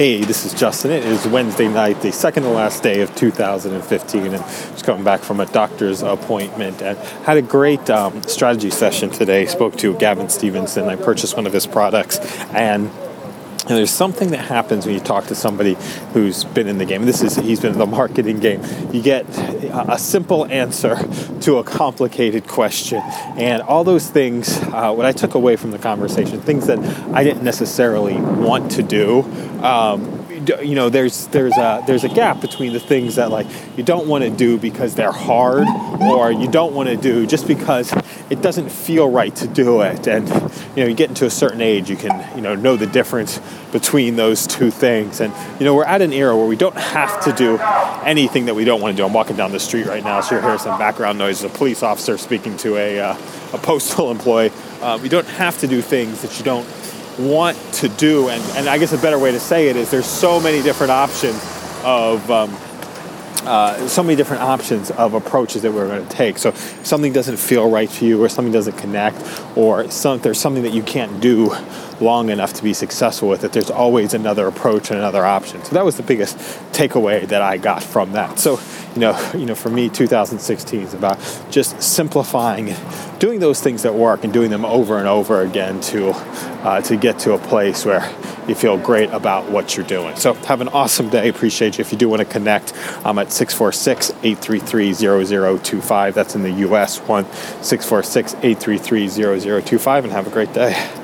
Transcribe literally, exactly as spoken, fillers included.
Hey, this is Justin. It is Wednesday night, the second to last day of two thousand fifteen, and just coming back from a doctor's appointment and had a great um, strategy session today. Spoke to Gavin Stevenson. I purchased one of his products, and And there's something that happens when you talk to somebody who's been in the game. This is, he's been in the marketing game. You get a simple answer to a complicated question. And all those things, uh, what I took away from the conversation, things that I didn't necessarily want to do, um, you know, there's there's a there's a gap between the things that, like, you don't want to do because they're hard, or you don't want to do just because it doesn't feel right to do it. And, you know, you get into a certain age, you can, you know, know the difference between those two things. And, you know, we're at an era where we don't have to do anything that we don't want to do. I'm walking down the street right now, so you'll hear some background noise. A police officer speaking to a uh, a postal employee. Uh, we don't have to do things that you don't want to do, and, and I guess a better way to say it is there's so many different options of um, uh, so many different options of approaches that we're going to take. So if something doesn't feel right to you, or something doesn't connect, or some, there's something that you can't do long enough to be successful with it, there's always another approach and another option. So that was the biggest takeaway that I got from that. So you know, you know, for me, two thousand sixteen is about just simplifying, doing those things that work, and doing them over and over again to uh, to get to a place where you feel great about what you're doing. So have an awesome day. Appreciate you. If you do want to connect, I'm at six four six, eight three three, zero zero two five. That's in the U S, one six four six, eight three three, zero zero two five, and have a great day.